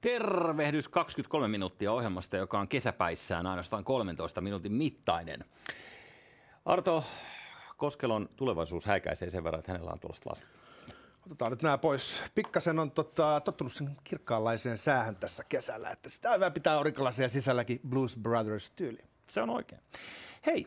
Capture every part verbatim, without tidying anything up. Tervehdys kaksikymmentäkolme minuuttia ohjelmasta, joka on kesäpäissään ainoastaan kolmentoista minuutin mittainen. Arto Koskelon tulevaisuus häikäisee sen verran, että hänellä on tuollaista lasit. Otetaan nyt nämä pois. Pikkasen on tota, tottunut sen kirkkaanlaiseen säähän tässä kesällä, että sitä hyvä pitää aurinkolaseja sisälläkin Blues Brothers-tyyli. Se on oikein. Hei,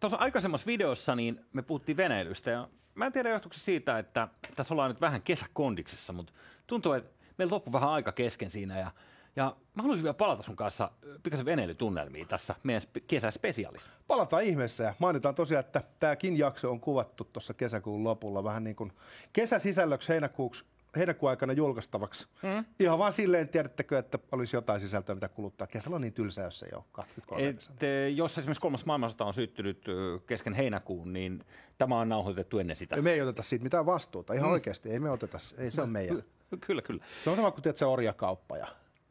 tuossa aikaisemmassa videossa niin me puhuttiin veneilystä ja mä en tiedä johtuksi siitä, että tässä ollaan nyt vähän kesäkondiksessa, mutta tuntuu, että meillä loppui vähän aika kesken siinä ja, ja mä haluaisin vielä palata sun kanssa pikkasen veneilytunnelmiin tässä meidän kesäspesiaalissa. Palataan ihmeessä ja mainitaan tosiaan, että tämäkin jakso on kuvattu tuossa kesäkuun lopulla vähän niin kuin kesäsisällöksi heinäkuuksi, heinäkuun aikana julkaistavaksi. Mm. Ihan vaan silleen, tiedättekö, että olisi jotain sisältöä, mitä kuluttaa. Kesällä on niin tylsä, jos ei ole kaksikymmentäkolme. Et, jos esimerkiksi kolmas maailmansota on syttynyt kesken heinäkuun, niin tämä on nauhoitettu ennen sitä. Me ei oteta siitä mitään vastuuta, ihan mm. oikeasti. Ei me oteta, ei se no, ole meidän. Kyllä, kyllä. Se on sama kuin tietysti orjakauppa ja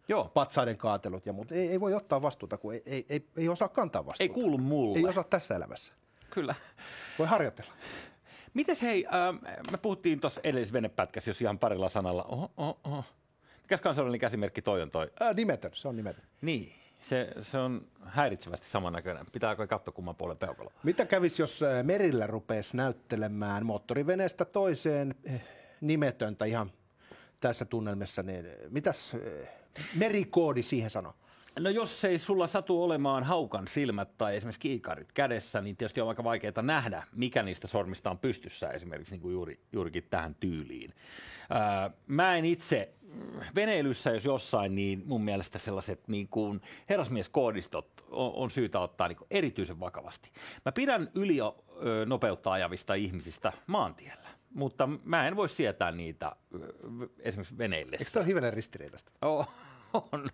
joo. patsaiden kaatelut ja muut. Ei, ei voi ottaa vastuuta, kun ei, ei, ei, ei osaa kantaa vastuuta. Ei kuulu mulle. Ei osaa tässä elämässä. Kyllä. Voi harjoitella. Mites hei, ähm, me puhuttiin tuossa edellisessä venepätkässä, jos ihan parilla sanalla. Oho, oho, oho. Mikäs kansainvälinen käsimerkki toi on toi? Ää, nimetön, se on nimetön. Niin, se, se on häiritsevästi samannäköinen. Pitää kai katsoa kumman puolen peukaloa. Mitä kävisi, jos merillä rupeaisi näyttelemään moottoriveneestä toiseen nimetöntä ihan tässä tunnelmassa? Niin mitäs merikoodi siihen sanoo? No jos ei sulla satu olemaan haukan silmät tai esimerkiksi kiikarit kädessä, niin tietysti on aika vaikeaa nähdä, mikä niistä sormista on pystyssä esimerkiksi niin kuin juuri, juurikin tähän tyyliin. Öö, mä en itse veneilyssä, jos jossain, niin mun mielestä sellaiset niin kuin herrasmieskoodistot on, on syytä ottaa niin kuin erityisen vakavasti. Mä pidän ylinopeutta ajavista ihmisistä maantiellä. Mutta mä en voi sietää niitä esimerkiksi veneillessä. Eikö se ole hivenen ristiriitaista? Oh, on,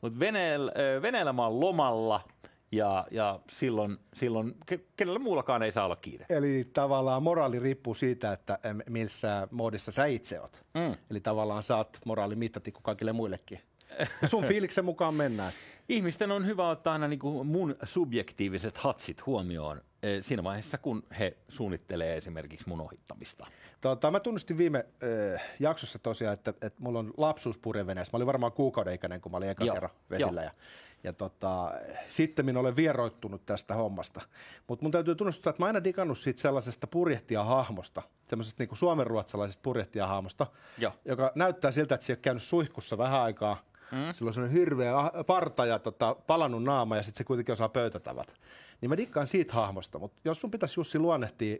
mutta veneellä, veneellä mä oon lomalla ja, ja silloin, silloin kenellä muullakaan ei saa olla kiire. Eli tavallaan moraali riippuu siitä, että missä moodissa sä itse oot. Mm. Eli tavallaan saat moraalin mittatikku kaikille muillekin. Sun fiiliksen mukaan mennään. Ihmisten on hyvä ottaa aina niin kuin mun subjektiiviset hatsit huomioon siinä vaiheessa, kun he suunnittelee esimerkiksi mun ohittamista. Tota, mä tunnustin viime äh, jaksossa tosiaan, että, että mulla on lapsuus purjeveneessä. Mä olin varmaan kuukauden ikäinen, kun mä olin eka Joo. kerran vesillä. Ja, ja tota, sitten minä olen vieroittunut tästä hommasta. Mutta mun täytyy tunnustaa, että mä aina digannut siitä sellaisesta purjehtijahahmosta, semmoisesta niin kuin suomenruotsalaisesta purjehtijahahmosta, Joo. joka näyttää siltä, että se ei ole käynyt suihkussa vähän aikaa. Mm. Sillä on sellainen hirveä parta ja tota, palannut naama ja sitten se kuitenkin osaa pöytätavat. Niin mä dikkaan siitä hahmosta, mutta jos sun pitäisi Jussi luonnehtia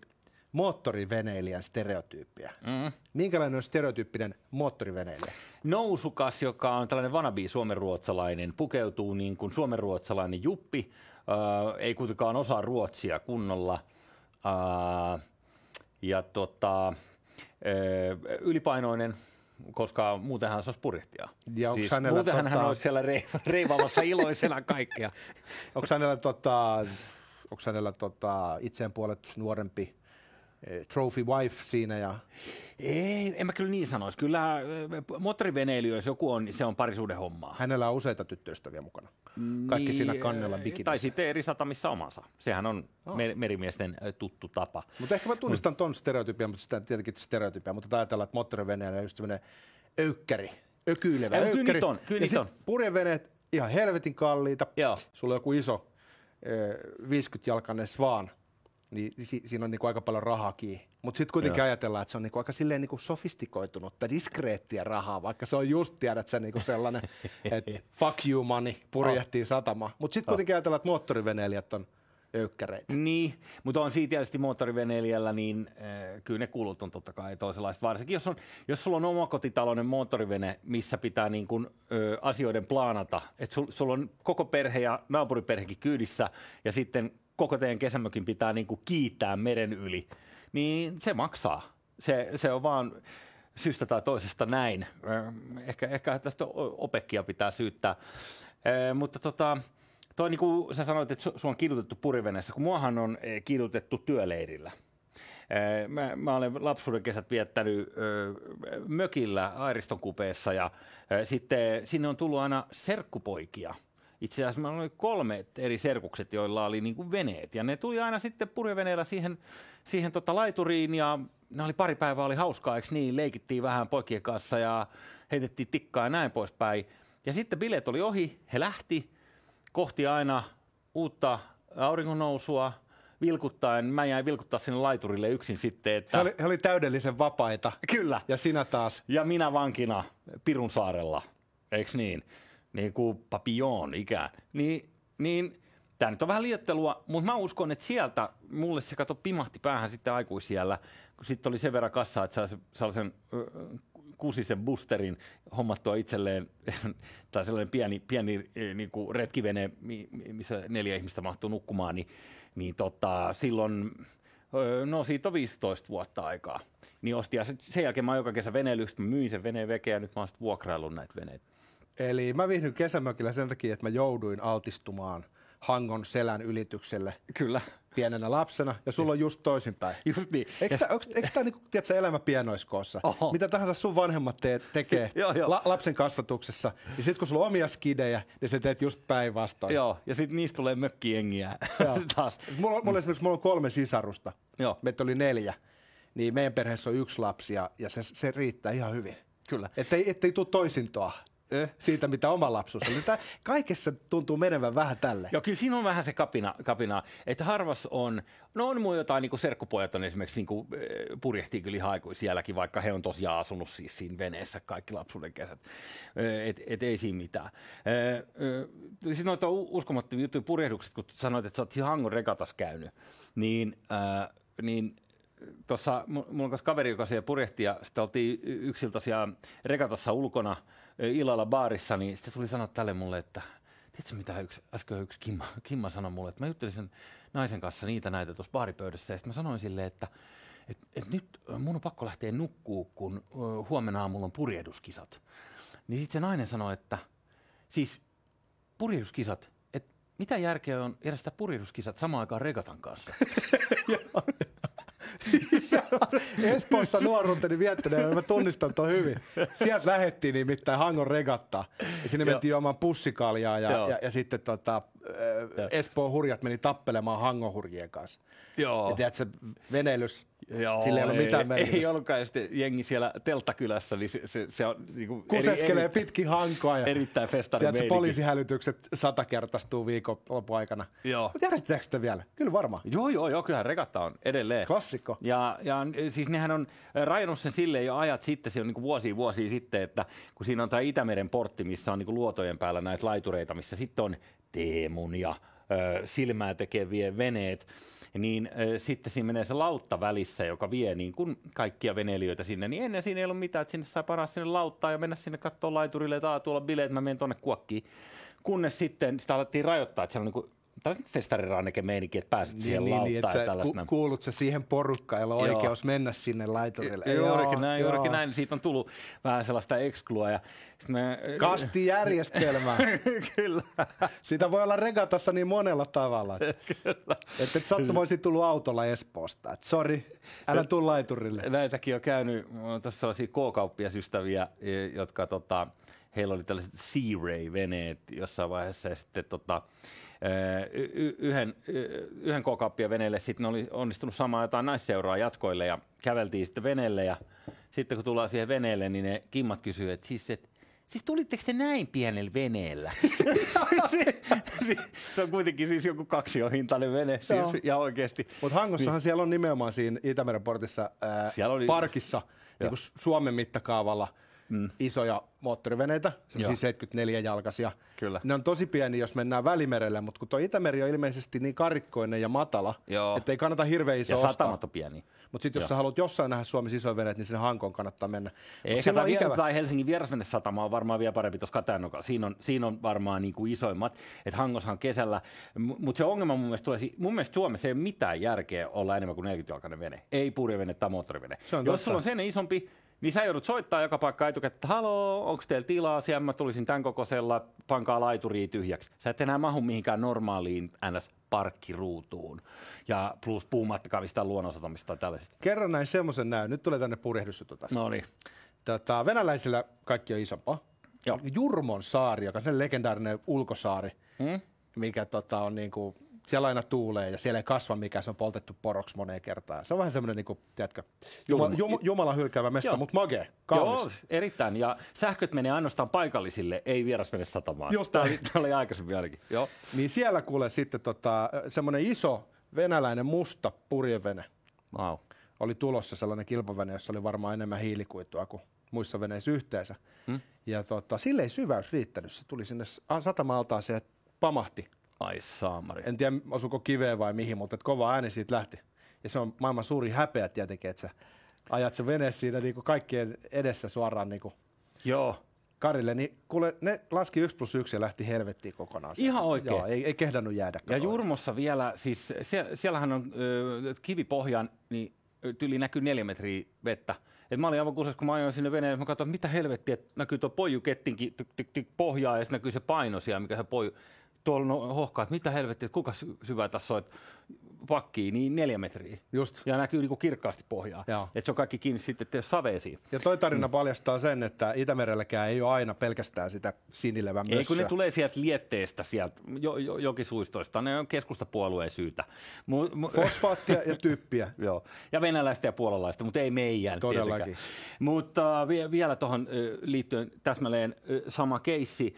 moottoriveneilijän stereotyyppiä, mm. minkälainen on stereotyyppinen moottoriveneilijä? Nousukas, joka on tällainen wannabe suomenruotsalainen, pukeutuu niin kuin suomenruotsalainen juppi, äh, ei kuitenkaan osaa ruotsia kunnolla äh, ja tota, äh, ylipainoinen. Koska muutenhan se olisi purjehtia. Ja siis muutenhan tota... hän olisi siellä reivaamassa iloisena kaikkea. Onko hänellä, tota, hänellä tota, itseään puolet nuorempi trophy wife siinä? Ja... Ei, en mä kyllä niin sanoisi. Kyllä moottoriveneilijöissä, jos joku on, se on parisuuden hommaa. Hänellä on useita tyttöystäviä mukana. Kaikki niin, siinä kannella bikinissä. Tai sitten eri satamissa omansa. Sehän on oh. merimiesten tuttu tapa. Mutta ehkä mä tunnistan Mut. ton stereotypian, mutta sitä tietenkin stereotypiaa. Mutta ajatellaan, että moottoriveneellä on just tämmöinen öykkäri, ökyilevä öykkäri. Kyllä niitä on. Kyllä niitä on. Purjeveneet ihan helvetin kalliita. Joo. Sulla on joku iso viisikymmentä-jalkainen Svan. Niin si siinä on niinku aika paljon rahaa kiinni. Mutta sitten kuitenkin Joo. ajatellaan, että se on niinku aika silleen niinku sofistikoitunutta, diskreettiä rahaa, vaikka se on just tiedät sä niinku sellainen, että fuck you money, purjehtii oh. satama. Mutta sitten kuitenkin oh. ajatellaan, että moottoriveneilijät on öykkäreitä. Niin, mutta on siitä tietysti moottoriveneilijällä, niin äh, kyllä ne kulut on totta kai toisenlaista. Varsinkin jos, on, jos sulla on omakotitaloinen moottorivene, missä pitää niinku, äh, asioiden plaanata, että sul, sulla on koko perhe ja naapuriperhekin kyydissä ja sitten koko teidän kesämökin pitää niinku kiitää meren yli, niin se maksaa. Se, se on vaan syystä tai toisesta näin. Ehkä, ehkä tästä OPEKia pitää syyttää. Eh, mutta tota, toi niin kuin sä sanoit, että sua on kidutettu purjeveneessä, kun muahan on kidutettu työleirillä. Eh, mä, mä olen lapsuuden kesät viettänyt eh, mökillä Airiston kupeessa ja eh, sitten sinne on tullut aina serkkupoikia. itse asiassa meillä oli kolme eri serkukset, joilla oli niin kuin veneet, ja ne tuli aina sitten purjeveneellä siihen, siihen tota laituriin, ja ne oli pari päivää oli hauskaa, eikö niin, leikittiin vähän poikien kanssa ja heitettiin tikkaa ja näin poispäin. Ja sitten bileet oli ohi, he lähti kohti aina uutta auringonnousua, vilkuttaen, mä jäin vilkuttaa sinne laiturille yksin sitten. Että he oli, he oli täydellisen vapaita. Kyllä. Ja sinä taas. Ja minä vankina Pirunsaarella, eikö niin? Niin kuin papillon ikään. Niin, niin, tämä nyt on vähän liioittelua, mutta mä uskon, että sieltä mulle se kato pimahti päähän sitten aikuisiällä, kun sitten oli sen verran kassaa, että sai sellaisen kusisen boosterin hommattua itselleen, tai sellainen pieni, pieni niin kuin retkivene, missä neljä ihmistä mahtuu nukkumaan, niin, niin tota, silloin, no siitä on viisitoista vuotta aikaa, niin ostin. Ja sen jälkeen mä joka kesä veneilyksi, mä myin sen veneen veke, ja nyt mä oon sitten vuokraillut näitä veneitä. Eli mä viihdyin kesämökillä sen takia, että mä jouduin altistumaan Hangon selän ylitykselle. Kyllä. Pienenä lapsena, ja sulla on just toisinpäin. Just niin. Eikö tämä niinku, elämä pienoiskoossa? Oho. Mitä tahansa sun vanhemmat te- tekee joo, jo. la- lapsen kasvatuksessa, ja sitten kun sulla on omia skidejä, niin sä teet just päinvastoin. Joo, ja sitten niistä tulee mökkiengiä taas. Mulla, mulla esimerkiksi mulla on kolme sisarusta, joo. Meitä oli neljä, niin meidän perheessä on yksi lapsi, ja, ja se, se riittää ihan hyvin. Kyllä. Ettei, ettei tule toisintoa. Eh. Siitä, mitä oma lapsuus oli. Tää kaikessa tuntuu menevän vähän tälle. Joo, kyllä siinä on vähän se kapina, kapina. Että harvas on, no on mun jotain, niin kuin serkkupojat on esimerkiksi, niin kuin, purjehtii kyllä ihan aikuisiälläkin, vaikka he on tosiaan asunut siis siinä veneessä kaikki lapsuuden kesät. Et, et ei siinä mitään. Sitten noita uskomattomia juttuja purjehdukset, kun sanoit, että sä oot Hangon regatas käynyt, niin, äh, niin tuossa mulla on kanssa kaveri, joka siellä purjehti, ja sitten oltiin yksiltä siellä regatassa ulkona, illalla baarissa, niin sitten tuli sanoa tälle mulle, että tiedätkö mitä yksi, äsken yksi Kimma, Kimma sanoi mulle, että mä juttelin sen naisen kanssa niitä näitä tuossa baaripöydässä, ja sitten mä sanoin silleen, että et, et nyt mun on pakko lähteä nukkuu, kun huomenna aamulla on purjehduskisat. Niin sitten se nainen sanoi, että siis purjehduskisat, että mitä järkeä on järjestää purjehduskisat samaan aikaan regatan kanssa? Espoossa nuoruuteni viettäneen, mä tunnistan tuon hyvin. Sieltä lähettiin nimittäin Hangon regattaa. Ja sinne mentiin juomaan pussikaljaa ja, ja, ja sitten tota, Espoon hurjat meni tappelemaan Hangon hurjien kanssa. Joo. Ja tiedätkö, veneilys, joo, sillä ei ollut mitään merkitystä. Ei ollutkaan, ja sitten jengi siellä telttakylässä, niin se, se, se on niin kuin kuseskelee eri, pitkin Hankoa. Ja erittäin festari meininki. Poliisihälytykset satakertaistuu viikonlopun aikana. Joo. Mutta järjestetäänkö sitä vielä? Kyllä varmaan. Joo, joo, joo, kyllähän regatta on edelleen. Klassikko. Ja, ja siis nehän on rajannut sen silleen jo ajat sitten, se on niin kuin vuosia vuosia sitten, että kun siinä on tämä Itämeren portti, missä on niin kuin luotojen päällä näitä laitureita, missä sitten on teemun ja ö, silmää tekevien veneet, niin ö, sitten siinä menee se lautta välissä, joka vie niin kuin kaikkia veneilijöitä sinne. Niin ennen siinä ei ollut mitään, että sinne sai paras sinne lauttaa ja mennä sinne katsoa laiturille, että tuolla bileet, mä menen tuonne kuokkiin. Kunnes sitten sitä alettiin rajoittaa, että siellä on niin kuin tällainen festariranneke-meininki, että pääset niin, siihen niin, lauttaan ja tällaista. Ku, kuulut sä siihen porukkaan, jolla on joo. oikeus mennä sinne laiturille. E, joo, juurikin näin, juurikin näin. Siitä on tullut vähän sellaista eksklua. Ja me... Kastijärjestelmää. Kyllä. Sitä voi olla regatassa niin monella tavalla. Kyllä. Että et sattumoisin tullut autolla Espoosta. Et sori, älä tuu laiturille. Näitäkin on käynyt, on tuossa sellaisia K-kauppiasystäviä, jotka tota, heillä oli tällaiset Sea Ray-veneet jossain vaiheessa ja sitten tota... Y- yhden, yhden K-kauppia veneelle sitten oli onnistunut saamaan jotain naisseuraa jatkoille ja käveltiin sitten veneelle ja sitten kun tullaan siihen veneelle, niin ne kimmat kysyy, että siis, et, siis tulitteko te näin pienellä veneellä? se, se, se on kuitenkin siis joku kaksiohintainen vene siis, no. ja oikeasti. Mutta Hangossahan niin. siellä on nimenomaan siinä Itämeren portissa ää, oli, parkissa niin kuin Suomen mittakaavalla. Mm. Isoja moottoriveneitä, semmoisia seitsemänkymmentäneljä jalkaisia. Kyllä. Ne on tosi pieniä, jos mennään Välimerelle, mutta kun tuo Itämeri on ilmeisesti niin karikkoinen ja matala, että ei kannata hirveän iso ja ostaa. Ja satamat on pieniä. Mutta sitten jos sä haluat jossain nähdä Suomessa isoja veneitä, niin sinne Hankoon kannattaa mennä. Ehkä tämä ikävä... Helsingin vierasvenesatama on varmaan vielä parempi tuossa Katajanokalla. Siinä on, siinä on varmaan niinku isoimmat, että Hangoshan on kesällä. Mutta se ongelma mun mielestä tulee, mun mielestä Suomessa ei ole mitään järkeä olla enemmän kuin neljäkymmentä jalkainen vene. Ei purjevene tai moottorivene. Se jos sulla on sen isompi, niin sä joudut soittaa joka paikka etukäteen, että haloo, onko teillä tilaa, siellä mä tulisin tämän kokoisella, pankaa laituria tyhjäksi. Sä et enää mahu mihinkään normaaliin N S-parkkiruutuun ja plus puhumattakaan mistään luonnonsatamista tai tällaisista. Kerran näin semmoisen näin, nyt tulee tänne purjehdysjuttu taas. No niin. Tota, venäläisillä kaikki on isompaa. Joo. Jurmon saari, joka on sen legendaarinen ulkosaari. mm. mikä tota, on niin kuin, siellä aina tuulee ja siellä ei kasva mikä se on poltettu poroksi moneen kertaan. Se on vähän semmoinen, niin kuin, tiedätkö, Jum, Jum, Jumala hylkäävä mesta, mutta mage, kaunis. Joo, erittäin. Ja sähköt menee ainoastaan paikallisille, ei vieras mene satamaan. Just tämä oli, oli aikaisemmin ainakin. Joo. Niin siellä kuulee sitten tota, semmoinen iso venäläinen musta purjevene. Wow. Oli tulossa sellainen kilpavene, jossa oli varmaan enemmän hiilikuitua kuin muissa veneissä yhteensä. Hmm? Ja tota, sille ei syväys riittänyt. Se tuli sinne satama-altaaseen ja pamahti. Ai saamari. En tiedä, osuiko kiveen vai mihin, mutta kova ääni siitä lähti. Ja se on maailman suuri häpeä tietenkin, että sä ajat se vene siinä niin kuin kaikkien edessä suoraan niin kuin Joo. karille. Niin kuule, ne laski yksi plus yksi ja lähti helvettiin kokonaan. Ihan oikein. Joo, ei, ei kehdannut jäädä. Ja Jurmossa vielä, siis sie, siellähän on ö, kivipohjaan, niin tyli näkyy neljä metriä vettä. Et mä olin aivan kusessa, kun mä ajoin sinne veneen, mä katsoin, mitä helvettiä, että näkyy tuo poijukettinkin pohjaa ja sitten näkyy se paino siellä, mikä se poju... Tuolla no, hohkaa, että mitä helvettiä, kuinka syvää tässä on, pakkiin, niin neljä metriä. Just. Ja näkyy niin kuin kirkkaasti pohjaa. Että se on kaikki kiinni sitten saveisiin. Ja toi tarina mm. paljastaa sen, että Itämerelläkään ei ole aina pelkästään sitä sinilevän mössöä. Ei, kun ne tulee sieltä lietteestä, sieltä jo, jo, jokisuistoista. Ne on keskustapuolueen syytä. Mu- Fosfaattia ja typpiä. Joo. Ja venäläistä ja puolalaista, mutta ei meijään. Todellakin. Tietenkään. Mutta vie, vielä tuohon liittyen täsmälleen sama keissi.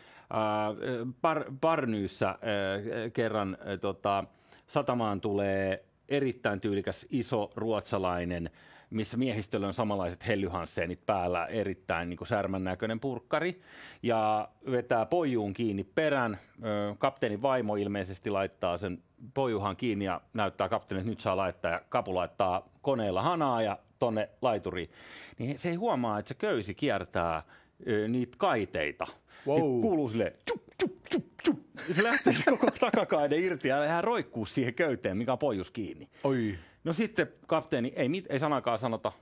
Parnässissä kerran tota, satamaan tulee erittäin tyylikäs iso ruotsalainen, missä miehistöllä on samanlaiset hellyhanssenit päällä, erittäin niin kuin särmän näköinen purkkari, ja vetää pojuun kiinni perän. Kapteenin vaimo ilmeisesti laittaa sen pojuhan kiinni ja näyttää kapteenille, että nyt saa laittaa, ja kapu laittaa koneella hanaa ja tonne laituriin. Niin se ei huomaa, että se köysi kiertää niitä kaiteita. Wow. Niin kuuluu silleen, tjup, tjup, tjup, tjup. Se lähtee koko takakaiden irti ja hän roikkuu siihen köyteen, mikä on pojus kiinni. Oi. No sitten kapteeni ei, mit, ei sanakaan sanota,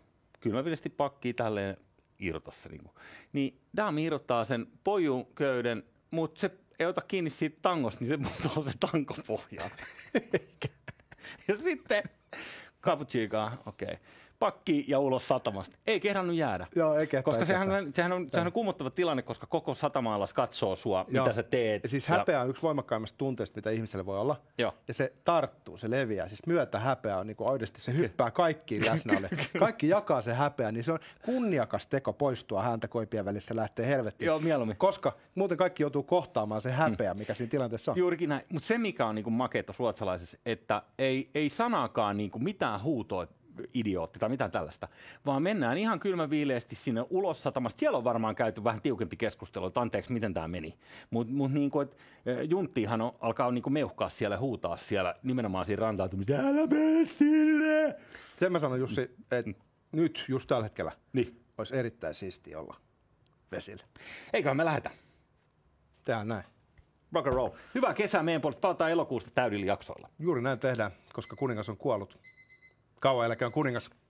kylmäpidesti pakkii tälleen irtossa. Niin, niin daami irrottaa sen pojun köyden, mutta se ei ota kiinni siitä tangosta, niin se muuttaa se tankopohjaan. Ja sitten kaputsiikaa, okei. Okay. Pakki ja ulos satamasta. Ei kehdannut jäädä. Joo, ei kehtaa, koska ei sehän, sehän, on, sehän on kummottava tilanne, koska koko satamaalas katsoo sua, Joo. mitä sä teet. Ja siis häpeä on yksi voimakkaimmista tunteista, mitä ihmisellä voi olla. Joo. Ja se tarttuu, se leviää. Siis myötä häpeä on niin kuin aidosti, se hyppää kaikkiin läsnälle. Kaikki jakaa se häpeä, niin se on kunniakas teko poistua häntä koipien välissä, lähtee helvettiin. Joo, mieluummin. Koska muuten kaikki joutuu kohtaamaan se häpeä, mikä siinä tilanteessa on. Juurikin näin. Mutta se, mikä on niin kuin makeeta ruotsalaisessa, että ei, ei sanaakaan niin kuin mitään huutoa, idiootti tai mitään tällaista, vaan mennään ihan kylmäviileesti sinne ulos satamasta. Siellä on varmaan käyty vähän tiukempi keskustelu, että anteeksi, miten tämä meni. Mutta mut niin junttihan on, alkaa niin meuhkaa siellä, huutaa siellä nimenomaan siinä rantaan, että älä mene sinne! Sen mä sanon, Jussi, että mm. nyt, just tällä hetkellä, niin. olisi erittäin siistiä olla vesillä. Eiköhän me lähetä. Tehdään näin. Rock and roll. Hyvää kesää meidän puolesta. Palataan elokuusta täydillä jaksoilla. Juuri näin tehdään, koska kuningas on kuollut. Kauan eläköön kuningas.